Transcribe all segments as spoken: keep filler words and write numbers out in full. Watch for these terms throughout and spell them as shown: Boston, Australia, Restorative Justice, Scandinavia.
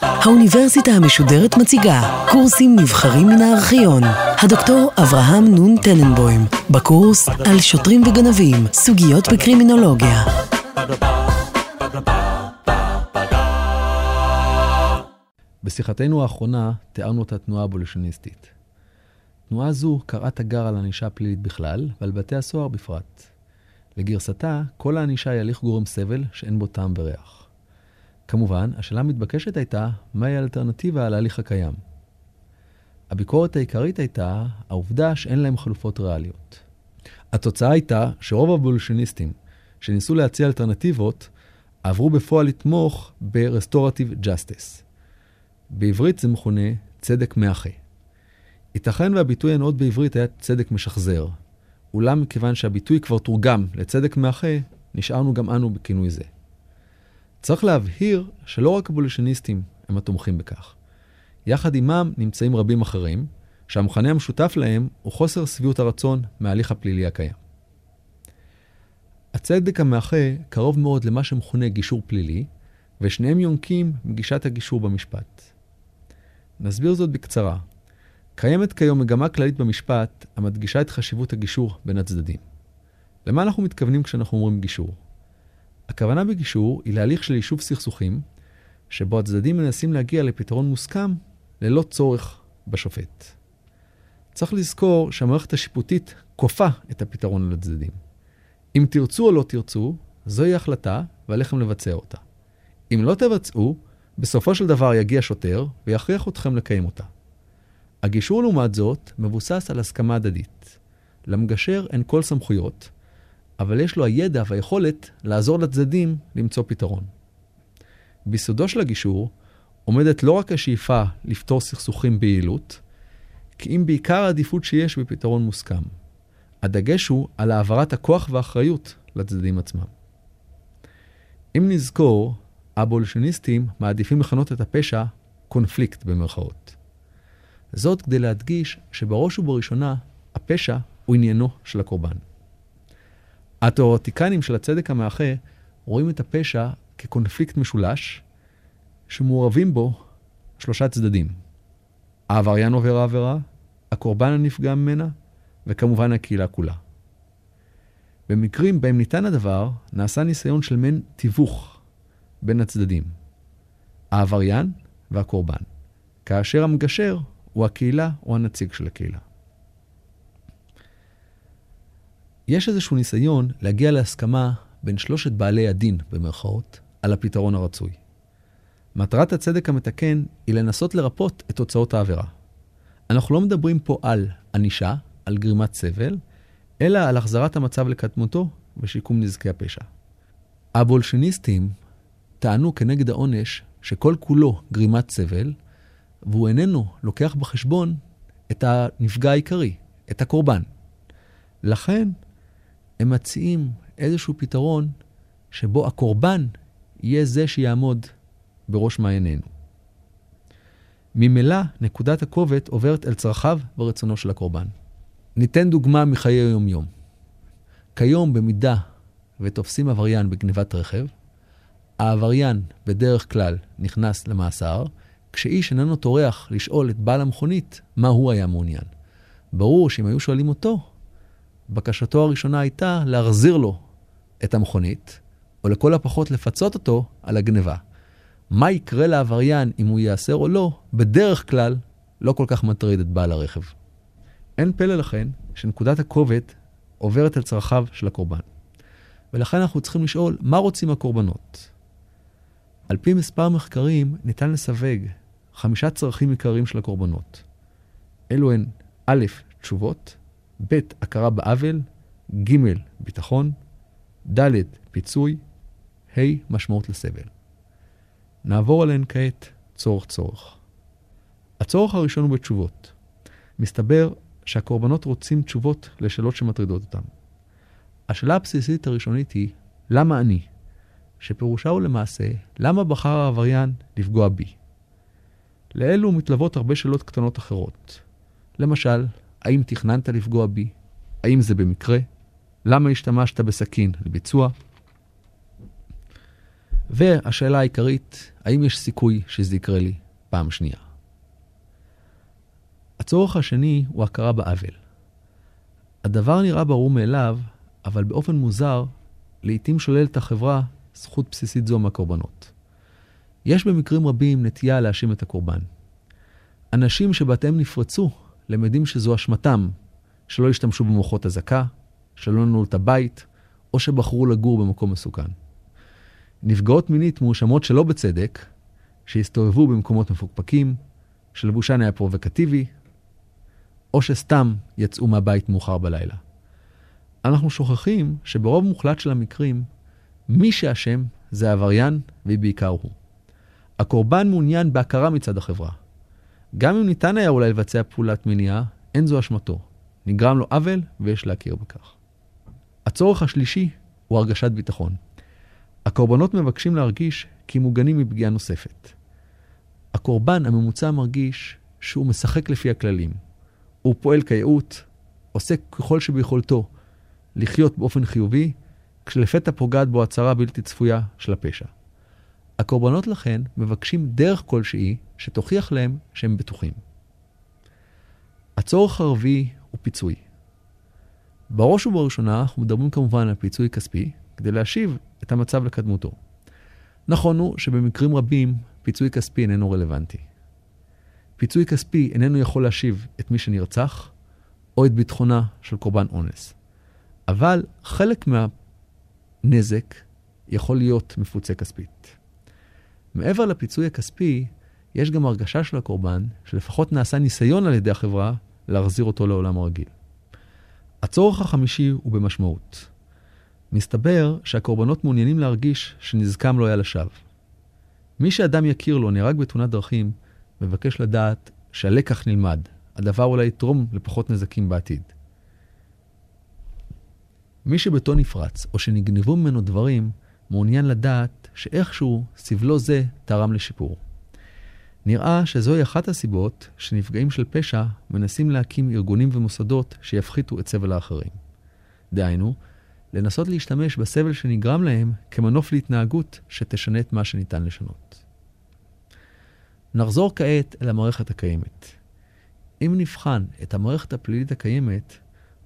האוניברסיטה המשודרת מציגה קורסים נבחרים מן הארכיון. הדוקטור אברהם נון טננבוים, בקורס על שוטרים וגנבים, סוגיות בקרימינולוגיה. בשיחתנו האחרונה תיארנו את התנועה הבולשניסטית. תנועה זו קראה תגר על ענישה פלילית בכלל ועל בתי הסוהר בפרט. לגרסתה, כל הענישה יליך גורם סבל שאין בו טעם וריח. כמובן, השאלה המתבקשת הייתה מהי האלטרנטיבה על ההליך הקיים. הביקורת העיקרית הייתה העובדה שאין להם חלופות ריאליות. התוצאה הייתה שרוב הבולשניסטים שניסו להציע אלטרנטיבות עברו בפועל לתמוך ב-Restorative Justice. בעברית זה מכונה צדק מאחה. ייתכן והביטוי הנאות בעברית היה צדק משחזר. אולם מכיוון שהביטוי כבר תורגם לצדק מאחה, נשארנו גם אנו בכינוי זה. צריך להבהיר שלא רק הבולשניסטים הם התומכים בכך. יחד עמם נמצאים רבים אחרים, שהמכנה המשותף להם הוא חוסר סביעות הרצון מההליך הפלילי הקיים. הצדק המאחה קרוב מאוד למה שמכונה גישור פלילי, ושניהם יונקים מגישת הגישור במשפט. נסביר זאת בקצרה. קיימת כיום מגמה כללית במשפט המדגישה את חשיבות הגישור בין הצדדים. למה אנחנו מתכוונים כשאנחנו אומרים גישור? הכוונה בגישור היא להליך של יישוב סכסוכים, שבו הצדדים מנסים להגיע לפתרון מוסכם ללא צורך בשופט. צריך לזכור שהמערכת השיפוטית כופה את הפתרון על הצדדים. אם תרצו או לא תרצו, זוהי החלטה ועליכם לבצע אותה. אם לא תבצעו, בסופו של דבר יגיע שוטר ויכריח אתכם לקיים אותה. הגישור לעומת זאת מבוסס על הסכמה הדדית. למגשר אין כל סמכויות, אבל יש לו הידע והיכולת לעזור לצדדים למצוא פתרון. ביסודו של הגישור עומדת לא רק השאיפה לפתור סכסוכים ביעילות, כי אם בעיקר העדיפות שיש בפתרון מוסכם. הדגש הוא על העברת הכוח והאחריות לצדדים עצמם. אם נזכור, הבולשניסטים מעדיפים לכנות את הפשע קונפליקט במרכאות. זאת כדי להדגיש שבראש ובראשונה הפשע הוא עניינו של הקורבן. התיאורטיקנים של הצדק המאחה רואים את הפשע כקונפליקט משולש שמעורבים בו שלושה צדדים. העבריין עובר העבירה, הקורבן הנפגע ממנה וכמובן הקהילה כולה. במקרים בהם ניתן הדבר נעשה ניסיון של מן תיווך בין הצדדים, העבריין והקורבן, כאשר המגשר הוא הקהילה או הנציג של הקהילה. יש איזשהו ניסיון להגיע להסכמה בין שלושת בעלי הדין במרכאות על הפתרון הרצוי. מטרת הצדק המתקן היא לנסות לרפות את תוצאות העבירה. אנחנו לא מדברים פה על ענישה, על גרימת סבל, אלא על החזרת המצב לקדמותו ושיקום נזקי הפשע. הבולשניסטים טענו כנגד העונש שכל כולו גרימת סבל, והוא איננו לוקח בחשבון את הנפגע העיקרי, את הקורבן. לכן הם מציעים איזשהו פתרון שבו הקורבן יהיה זה שיעמוד בראש מעיינינו. ממילא נקודת הכובד עוברת אל צרכיו ורצונו של הקורבן. ניתן דוגמה מחיי יום-יום. כיום במידה ותופסים עבריין בגניבת רכב, העבריין בדרך כלל נכנס למאסר, כשאיש איננו תורח לשאול את בעל המכונית מה הוא היה מעוניין. ברור שאם היו שואלים אותו, בקשתו הראשונה הייתה להחזיר לו את המכונית, או לכל הפחות לפצות אותו על הגניבה. מה יקרה לעבריין אם הוא יעשר או לא, בדרך כלל לא כל כך מטריד את בעל הרכב. אין פלא לכן שנקודת הכובד עוברת אל צרכיו של הקורבן. ולכן אנחנו צריכים לשאול מה רוצים הקורבנות. על פי מספר מחקרים ניתן לסווג חמישה צרכים עיקריים של הקורבנות. אלו הן א' תשובות, ב' הכרה בעוול, ג' ביטחון, ד' פיצוי, ה' משמעות לסבל. נעבור עליהן כעת צורך צורך. הצורך הראשון הוא בתשובות. מסתבר שהקורבנות רוצים תשובות לשאלות שמטרידות אותם. השאלה הבסיסית הראשונית היא למה אני? שפירושה הוא למעשה, למה בחר העבריין לפגוע בי? לאלו מתלוות הרבה שאלות קטנות אחרות. למשל, האם תכננת לפגוע בי? האם זה במקרה? למה השתמשת בסכין לביצוע? והשאלה העיקרית, האם יש סיכוי שזה יקרה לי פעם שנייה? הצורך השני הוא הכרה בעוול. הדבר נראה ברור מאליו, אבל באופן מוזר, לעתים שוללת החברה זכות בסיסית זו מהקורבנות. יש במקרים רבים נטייה להאשים את הקורבן. אנשים שבתיהם נפרצו למדים שזו אשמתם, שלא השתמשו במוחות הזקה, שלא נעלו את הבית, או שבחרו לגור במקום מסוכן. נפגעות מינית מואשמות שלא בצדק, שהסתובבו במקומות מפוקפקים, שלבושן היה פרובוקטיבי, או שסתם יצאו מהבית מאוחר בלילה. אנחנו שוכחים שברוב מוחלט של המקרים, מי שאשם זה העבריין ובעיקר הוא. הקורבן מעוניין בהכרה מצד החברה. גם אם ניתן היה אולי לבצע פעולת מניעה, אין זו אשמתו. נגרם לו עוול ויש להכיר בכך. הצורך השלישי הוא הרגשת ביטחון. הקורבנות מבקשים להרגיש כי מוגנים מפגיעה נוספת. הקורבן הממוצע מרגיש שהוא משחק לפי הכללים. הוא פועל כיאות, עושה ככל שביכולתו לחיות באופן חיובי, כשלפתע פוגעת בו הצהרה בלתי צפויה של הפשע. הקורבנות לכן מבקשים דרך כלשהי שתוכיח להם שהם בטוחים. הצורך הרביעי הוא פיצוי. בראש ובראשונה אנחנו מדברים כמובן על פיצוי כספי, כדי להשיב את המצב לקדמותו. נכון הוא שבמקרים רבים פיצוי כספי איננו רלוונטי. פיצוי כספי איננו יכול להשיב את מי שנרצח, או את ביטחונה של קורבן אונס. אבל חלק מהנזק יכול להיות מפוצה כספית. מעבר לפיצוי הכספי, יש גם הרגשה של הקורבן, שלפחות נעשה ניסיון על ידי החברה להחזיר אותו לעולם הרגיל. הצורך החמישי הוא במשמעות. מסתבר שהקורבנות מעוניינים להרגיש שנזקם לא היה לשווא. מי שאדם יכיר לו נהרג בתאונת דרכים, מבקש לדעת שהלקח נלמד. הדבר אולי יתרום לפחות נזקים בעתיד. מי שביתו נפרץ או שנגנבו ממנו דברים, מעוניין לדעת שאיכשהו סבלו זה תרם לשיפור. נראה שזוהי אחת הסיבות שנפגעים של פשע מנסים להקים ארגונים ומוסדות שיפחיתו את סבל האחרים. דהיינו, לנסות להשתמש בסבל שנגרם להם כמנוף להתנהגות שתשנה את מה שניתן לשנות. נחזור כעת אל המערכת הקיימת. אם נבחן את המערכת הפלילית הקיימת,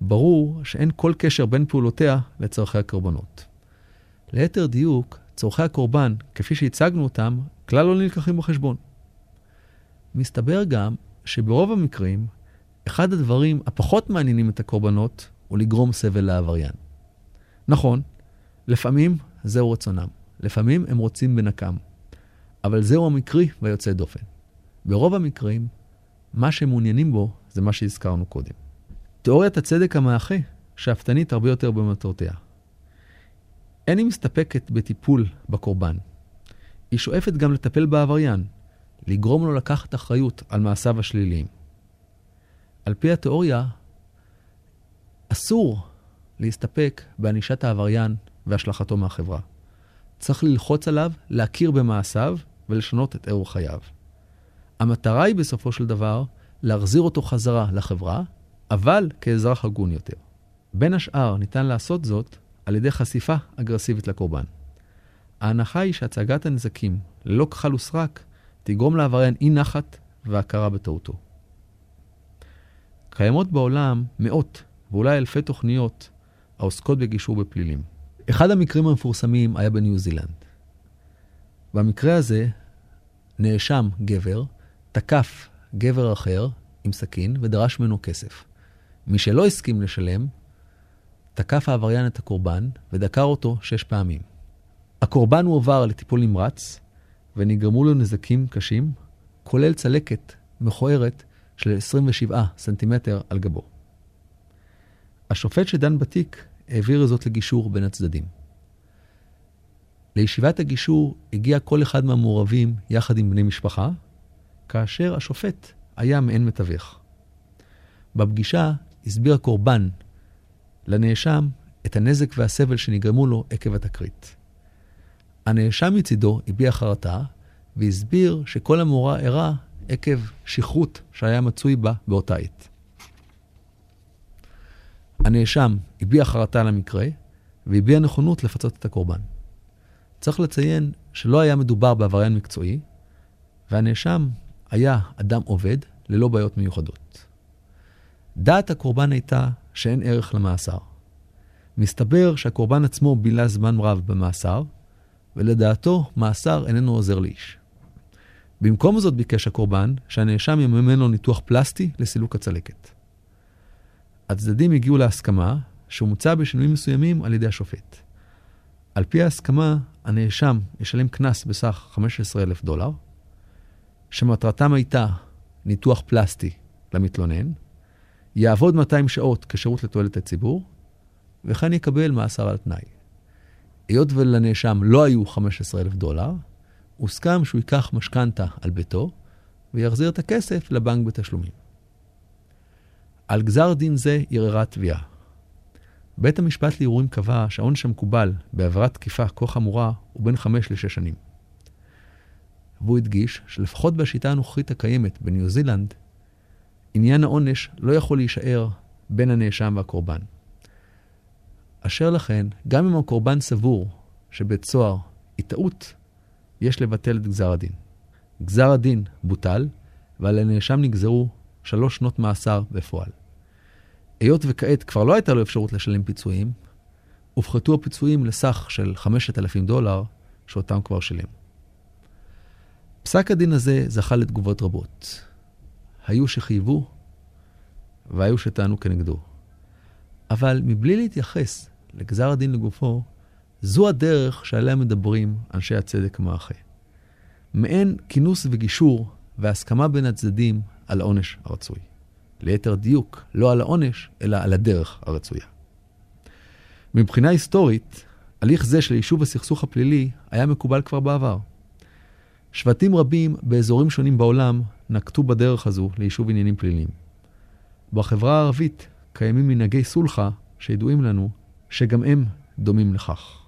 ברור שאין כל קשר בין פעולותיה לצורכי הקורבנות. ליתר דיוק, צורכי הקורבן, כפי שהצגנו אותם, כלל לא נלקחים בחשבון. מסתבר גם שברוב המקרים, אחד הדברים הפחות מעניינים את הקורבנות הוא לגרום סבל לעבריין. נכון, לפעמים זהו רצונם, לפעמים הם רוצים בנקם, אבל זהו המקרי ויוצא דופן. ברוב המקרים, מה שמעוניינים בו זה מה שהזכרנו קודם. תיאוריית הצדק המאחה, שאפתנית הרבה יותר במטרותיה. אין היא מסתפקת בטיפול בקורבן. היא שואפת גם לטפל בעבריין, לגרום לו לקחת אחריות על מעשיו השליליים. על פי התיאוריה, אסור להסתפק בענישת העבריין והשלחתו מהחברה. צריך ללחוץ עליו, להכיר במעשיו ולשנות את אורח חייו. המטרה היא בסופו של דבר להחזיר אותו חזרה לחברה, אבל כאזרח הגון יותר. בין השאר ניתן לעשות זאת על ידי חשיפה אגרסיבית לקורבן. ההנחה היא שהצגת הנזקים ללא כחל וסרק תגרום לעבריין אי נחת והכרה בטעותו. קיימות בעולם מאות ואולי אלפי תוכניות העוסקות בגישור בפלילים. אחד המקרים המפורסמים היה בניו זילנד. במקרה הזה נאשם גבר תקף גבר אחר עם סכין ודרש ממנו כסף. מי שלא הסכים לשלם, תקף העבריין את הקורבן ודקר אותו שש פעמים. הקורבן הועבר לטיפול נמרץ ונגרמו לו נזקים קשים, כולל צלקת מכוערת של עשרים ושבעה סנטימטר על גבו. השופט שדן בתיק העביר זאת לגישור בין הצדדים. לישיבת הגישור הגיע כל אחד מהמעורבים יחד עם בני משפחה, כאשר השופט היה מעין מתווך. בפגישה הסביר הקורבן לנאשם את הנזק והסבל שנגרמו לו עקב התקרית. הנאשם מצידו הביע חרטה והסביר שכל המורה הרע עקב שכרות שהיה מצוי בה באותה עת. הנאשם הביע חרטה על המקרה והביע נכונות לפצות את הקורבן. צריך לציין שלא היה מדובר בעבריין מקצועי, והנאשם היה אדם עובד ללא בעיות מיוחדות. דעת הקורבן הייתה שאין ערך למאסר. מסתבר שהקורבן עצמו בילה זמן רב במאסר, ולדעתו מאסר איננו עוזר לאיש. במקום זאת ביקש הקורבן שהנאשם יממן לו ניתוח פלסטי לסילוק הצלקת. הצדדים הגיעו להסכמה שמוצע בשינויים מסוימים על ידי השופט. על פי ההסכמה, הנאשם ישלם קנס בסך חמישה עשר אלף דולר, שמטרתם הייתה ניתוח פלסטי למתלונן, יעבוד מאתיים שעות כשירות לתועלת הציבור, וכאן יקבל מאסר על תנאי. היות ולנאשם לא היו חמישה עשר אלף דולר, הוסכם שהוא ייקח משכנתה על ביתו, ויחזיר את הכסף לבנק בתשלומים. על גזר דין זה ערערה תביעה. בית המשפט לערעורים קבע שהעונש המקובל בעבירת תקיפה כה חמורה הוא בין חמש לשש שנים. והוא הדגיש שלפחות בשיטה הנוכחית הקיימת בניו זילנד, עניין העונש לא יכול להישאר בין הנאשם והקורבן. אשר לכן, גם אם הקורבן סבור שבית סוהר היא טעות, יש לבטל את גזר הדין. גזר הדין בוטל, ועל הנאשם נגזרו שלוש שנות מאסר בפועל. היות וכעת כבר לא הייתה לו אפשרות לשלם פיצויים, הופחתו הפיצויים לסך של חמשת אלפים דולר שאותם כבר שילם. פסק הדין הזה זכה לתגובות רבות. היו שחייבו והיו שטענו כנגדו. אבל מבלי להתייחס לגזר הדין לגופו, זו הדרך שעליה מדברים אנשי הצדק המאחה. מעין כינוס וגישור והסכמה בין הצדדים על העונש הרצוי. ליתר דיוק, לא על העונש, אלא על הדרך הרצויה. מבחינה היסטורית, הליך זה של יישוב הסכסוך הפלילי היה מקובל כבר בעבר. שבטים רבים באזורים שונים בעולם נקטו בדרך הזו ליישוב עניינים פליליים. בחברה הערבית קיימים מנהגי סולחה שידועים לנו שגם הם דומים לכך.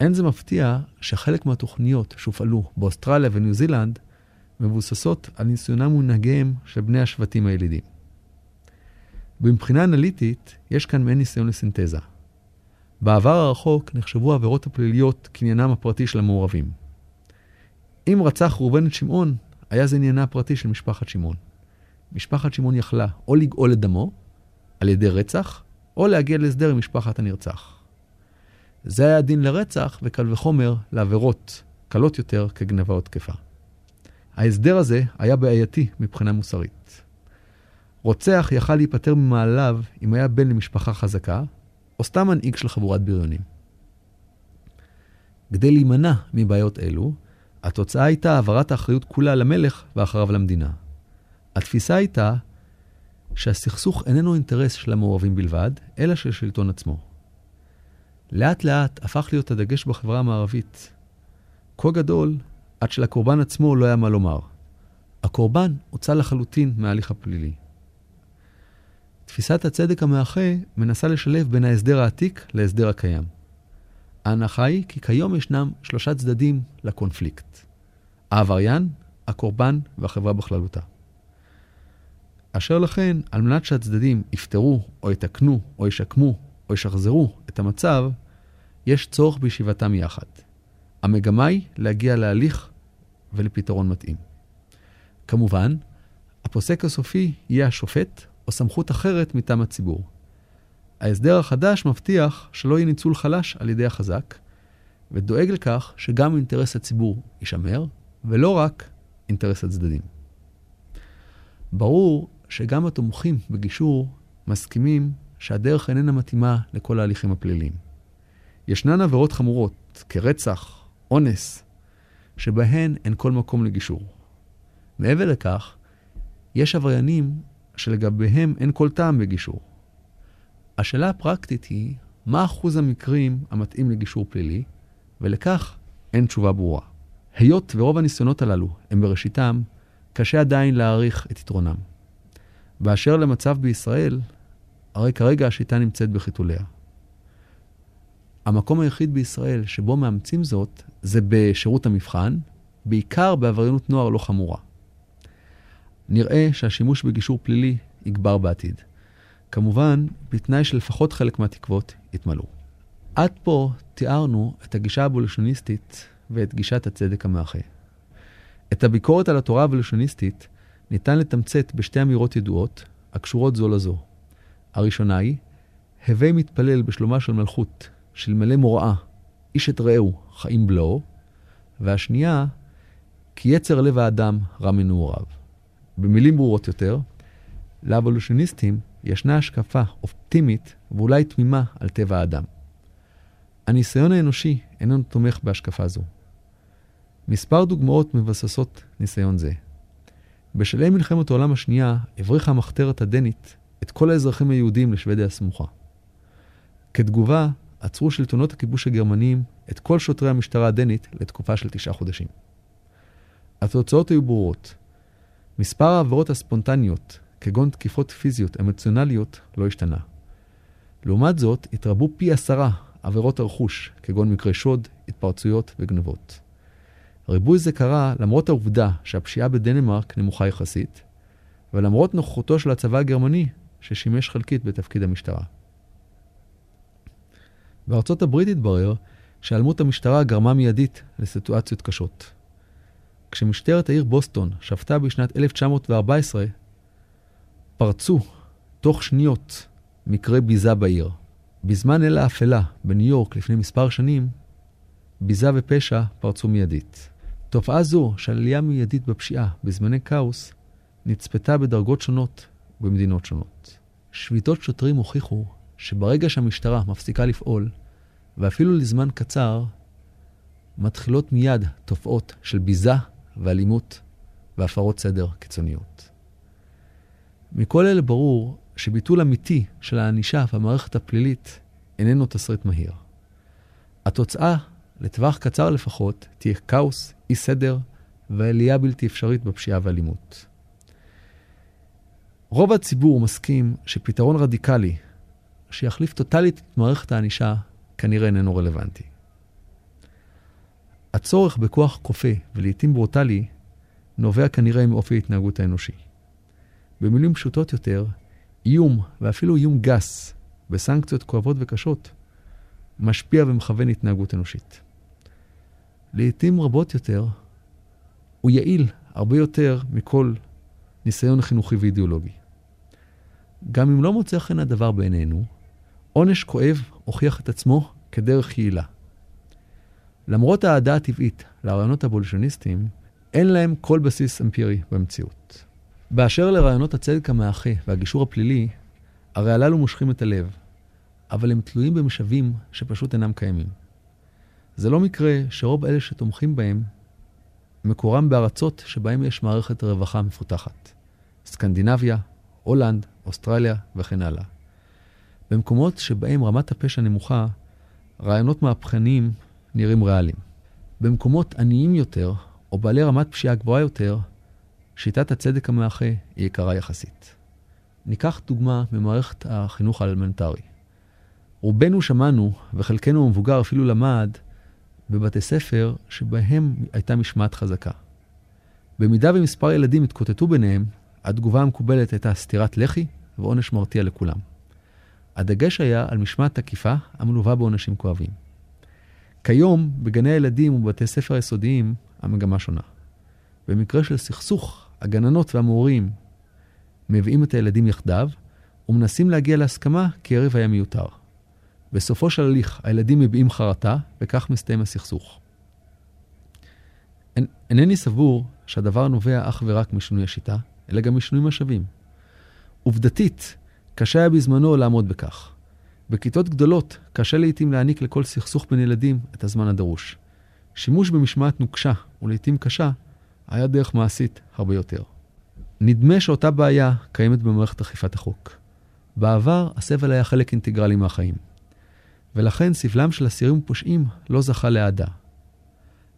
אין זה מפתיע שחלק מהתוכניות שהופעלו באוסטרליה וניו זילנד מבוססות על ניסיונם ונהגיהם של בני השבטים הילידים. במבחינה אנליטית, יש כאן מעין ניסיון לסינתזה. בעבר הרחוק נחשבו העבירות הפליליות כעניינם הפרטי של המעורבים. אם רצח ראובן את שמעון, היה זה עניינה הפרטי של משפחת שמעון. משפחת שמעון יכלה או לגאול את דמו, על ידי רצח, או להגיע להסדר עם משפחת הנרצח. זה היה דין לרצח וקל וחומר לעבירות קלות יותר כגנבה או תקפה. ההסדר הזה היה בעייתי מבחינה מוסרית. רוצח יכל להיפטר ממעליו אם היה בן למשפחה חזקה, או סתם מנהיג של חבורת בריונים. כדי להימנע מבעיות אלו, התוצאה הייתה העברת האחריות כולה למלך ואחריו למדינה. התפיסה הייתה שהסכסוך איננו אינטרס של המעורבים בלבד, אלא של שלטון עצמו. לאט לאט הפך להיות הדגש בחברה המערבית. כה גדול, עד שלקורבן עצמו לא היה מה לומר. הקורבן הוצא לחלוטין מההליך הפלילי. תפיסת הצדק המאחה מנסה לשלב בין ההסדר העתיק להסדר הקיים. ההנחה היא כי כיום ישנם שלושה צדדים לקונפליקט. העבריין, הקורבן והחברה בכללותה. אשר לכן, על מנת שהצדדים יפטרו או יתקנו או ישקמו או ישחזרו את המצב, יש צורך בישיבתם יחד. המגמה היא להגיע להליך ולפתרון מתאים. כמובן, הפוסק הסופי יהיה השופט או סמכות אחרת מטעם הציבור. ההסדר החדש מבטיח שלא יהיה ניצול חלש על ידי החזק, ודואג לכך שגם אינטרס הציבור יישמר, ולא רק אינטרס הצדדים. ברור שגם התומכים בגישור מסכימים שהדרך איננה מתאימה לכל ההליכים הפליליים. ישנן עבירות חמורות כרצח, אונס, שבהן אין כל מקום לגישור. מעבר לכך, יש עבריינים שלגביהם אין כל טעם בגישור. השאלה הפרקטית היא, מה אחוז המקרים המתאים לגישור פלילי, ולכך אין תשובה ברורה. היות ורוב הניסיונות הללו הם בראשיתם, קשה עדיין להעריך את יתרונם. באשר למצב בישראל, הרי כרגע השיטה נמצאת בחיתוליה. המקום היחיד בישראל שבו מאמצים זאת, זה בשירות המבחן, בעיקר בעבריינות נוער לא חמורה. נראה שהשימוש בגישור פלילי יגבר בעתיד. כמובן, בתנאי שלפחות חלק מהתקוות יתמלאו. עד פה תיארנו את הגישה האבולוציוניסטית ואת גישת הצדק המאחה. את הביקורת על התורה האבולוציוניסטית ניתן לתמצת בשתי אמירות ידועות, הקשורות זו לזו. הראשונה היא, הווי מתפלל בשלומה של מלכות, של מלא מוראה, איש את רעהו, חיים בלעו, והשנייה, כי יצר לב האדם רע מנעוריו. במילים ברורות יותר, לאבולוציוניסטים ישנה השקפה אופטימית ואולי תמימה על טבע האדם. הניסיון האנושי איננו תומך בהשקפה זו. מספר דוגמאות מבססות ניסיון זה. בשלהי מלחמת העולם השנייה הבריחה המחתרת הדנית את כל האזרחים היהודים לשוודיה הסמוכה. כתגובה, עצרו שלטונות הכיבוש הגרמנים את כל שוטרי המשטרה הדנית לתקופה של תשעה חודשים. התוצאות היו ברורות. מספר העבירות הספונטניות, כגון תקיפות פיזיות אמוציונליות, לא השתנה. לעומת זאת, התרבו פי עשרה עבירות הרכוש, כגון מקרי שוד, התפרצויות וגנבות. ריבוי זה קרה למרות העובדה שהפשיעה בדנמרק נמוכה יחסית, ולמרות נוכחותו של הצבא הגרמני ששימש חלקית בתפקיד המשטרה. בארצות הברית התברר שהעלמות המשטרה גרמה מיידית לסיטואציות קשות. כשמשטרת העיר בוסטון שבתה בשנת אלף תשע מאות וארבע עשרה, פרצו תוך שניות מקרי ביזה בעיר. בזמן אלה אפלה בניו יורק לפני מספר שנים, ביזה ופשע פרצו מיידית. תופעה זו של עלייה מיידית בפשיעה בזמני כאוס נצפתה בדרגות שונות במדינות שונות. שביתות שוטרים הוכיחו שברגע שהמשטרה מפסיקה לפעול, ואפילו לזמן קצר, מתחילות מיד תופעות של ביזה ואלימות והפרות סדר קיצוניות. מכל אלה ברור שביטול אמיתי של הענישה והמערכת הפלילית איננו תסריט מהיר. התוצאה, לטווח קצר לפחות, תהיה כאוס, אי סדר ועלייה בלתי אפשרית בפשיעה ואלימות. רוב הציבור מסכים שפתרון רדיקלי שיחליף טוטלית את מערכת הענישה כנראה איננו רלוונטי. הצורך בכוח כופה ולעיתים ברוטלי נובע כנראה מאופי התנהגות האנושי. במילים פשוטות יותר, איום ואפילו איום גס בסנקציות כואבות וקשות משפיע ומכוון התנהגות אנושית. לעיתים רבות יותר הוא יעיל הרבה יותר מכל ניסיון חינוכי ואידיאולוגי. גם אם לא מוצא חן הדבר בעינינו, עונש כואב הוכיח את עצמו כדרך יעילה. למרות העדה הטבעית לרעיונות הבולשניסטיים, אין להם כל בסיס אמפירי במציאות. באשר לרעיונות הצדק המאחה והגישור הפלילי, הרי הללו מושכים את הלב, אבל הם תלויים במשאבים שפשוט אינם קיימים. זה לא מקרה שרוב אלה שתומכים בהם מקורם בארצות שבהם יש מערכת רווחה מפותחת. סקנדינביה, הולנד, אוסטרליה וכן הלאה. במקומות שבהם רמת הפשע נמוכה, רעיונות מהפכניים נראים ריאליים. במקומות עניים יותר, או בעלי רמת פשיעה גבוהה יותר, שיטת הצדק המאחה היא יקרה יחסית. ניקח דוגמה ממערכת החינוך האלמנטרי. רובנו שמענו, וחלקנו המבוגר אפילו למד, בבתי ספר שבהם הייתה משמעת חזקה. במידה ומספר ילדים התקוטטו ביניהם, התגובה המקובלת הייתה סתירת לחי ועונש מרתיע לכולם. הדגש היה על משמעת תקיפה המלווה בעונשים כואבים. כיום, בגני הילדים ובתי ספר היסודיים, המגמה שונה. במקרה של סכסוך, הגננות והמורים מביאים את הילדים יחדיו ומנסים להגיע להסכמה כי הריב היה מיותר. בסופו של הליך, הילדים מביעים חרטה וכך מסתיים הסכסוך. אין, אינני סבור שהדבר נובע אך ורק משינוי השיטה, אלא גם משינוי משאבים. עובדתית, קשה היה בזמנו לעמוד בכך. בכיתות גדולות קשה לעתים להעניק לכל סכסוך בין ילדים את הזמן הדרוש. שימוש במשמעת נוקשה ולעתים קשה היה דרך מעשית הרבה יותר. נדמה שאותה בעיה קיימת במערכת אכיפת החוק. בעבר הסבל היה חלק אינטגרלי מהחיים, ולכן סבלם של אסירים ופושעים לא זכה לאהדה.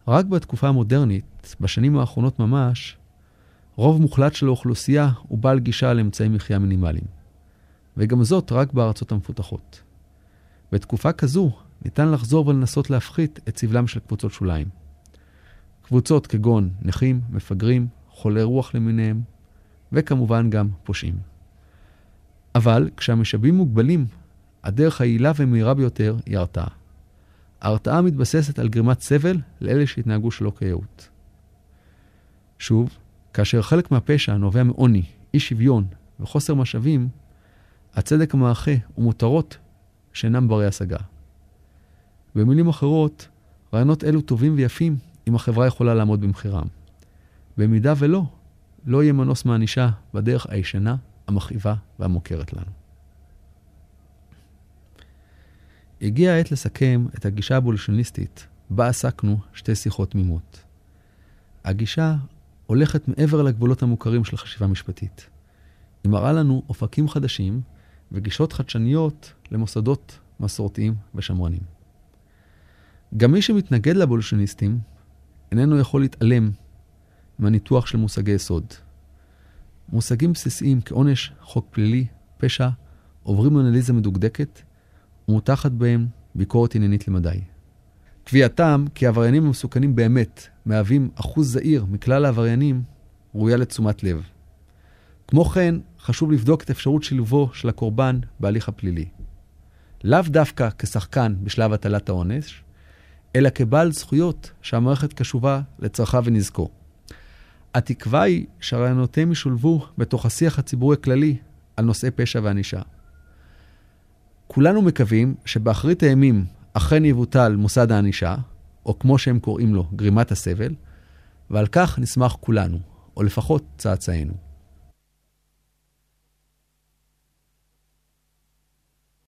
רק בתקופה המודרנית, בשנים האחרונות ממש, רוב מוחלט של האוכלוסייה הוא בעל גישה לאמצעי מחיה מינימליים. וגם זאת רק בארצות המפותחות. בתקופה כזו ניתן לחזור ולנסות להפחית את סבלם של קבוצות שוליים. קבוצות כגון נכים, מפגרים, חולי רוח למיניהם, וכמובן גם פושעים. אבל כשהמשאבים מוגבלים, הדרך העילה ומהירה ביותר היא הרתעה. ההרתעה מתבססת על גרימת סבל לאלה שהתנהגו שלא כיאות. שוב, כאשר חלק מהפשע נובע מעוני, אי שוויון וחוסר משאבים, הצדק המאחה ומותרות שאינם ברי השגה. במילים אחרות, רעיונות אלו טובים ויפים אם החברה יכולה לעמוד במחירם. במידה ולא, לא יהיה מנוס מהנישה בדרך הישנה, המכאיבה והמוכרת לנו. הגיעה העת לסכם את הגישה הבולשניסטית, בה עסקנו שתי שיחות תמימות. הגישה הולכת מעבר לגבולות המוכרים של החשיבה משפטית. היא מראה לנו אופקים חדשים וגישות חדשניות למוסדות מסורתיים ושמרנים. גם מי שמתנגד לבולשניסטים איננו יכול להתעלם מהניתוח של מושגי יסוד. מושגים בסיסיים כעונש, חוק פלילי, פשע, עוברים אנליזה מדוקדקת ומותחת בהם ביקורת עניינית למדי. קביעתם כי העבריינים המסוכנים באמת מהווים אחוז זעיר מכלל העבריינים ראויה לתשומת לב. כמו כן, חשוב לבדוק את אפשרות שילובו של הקורבן בהליך הפלילי. לאו דווקא כשחקן בשלב הטלת העונש, אלא כבעל זכויות שהמערכת קשובה לצרכה ונזקו. התקווה היא שרעיונותיהם ישולבו בתוך השיח הציבורי הכללי על נושאי פשע וענישה. כולנו מקווים שבאחרית הימים אכן יבוטל מוסד הענישה, או כמו שהם קוראים לו, גרימת הסבל, ועל כך נשמח כולנו, או לפחות צאצאינו.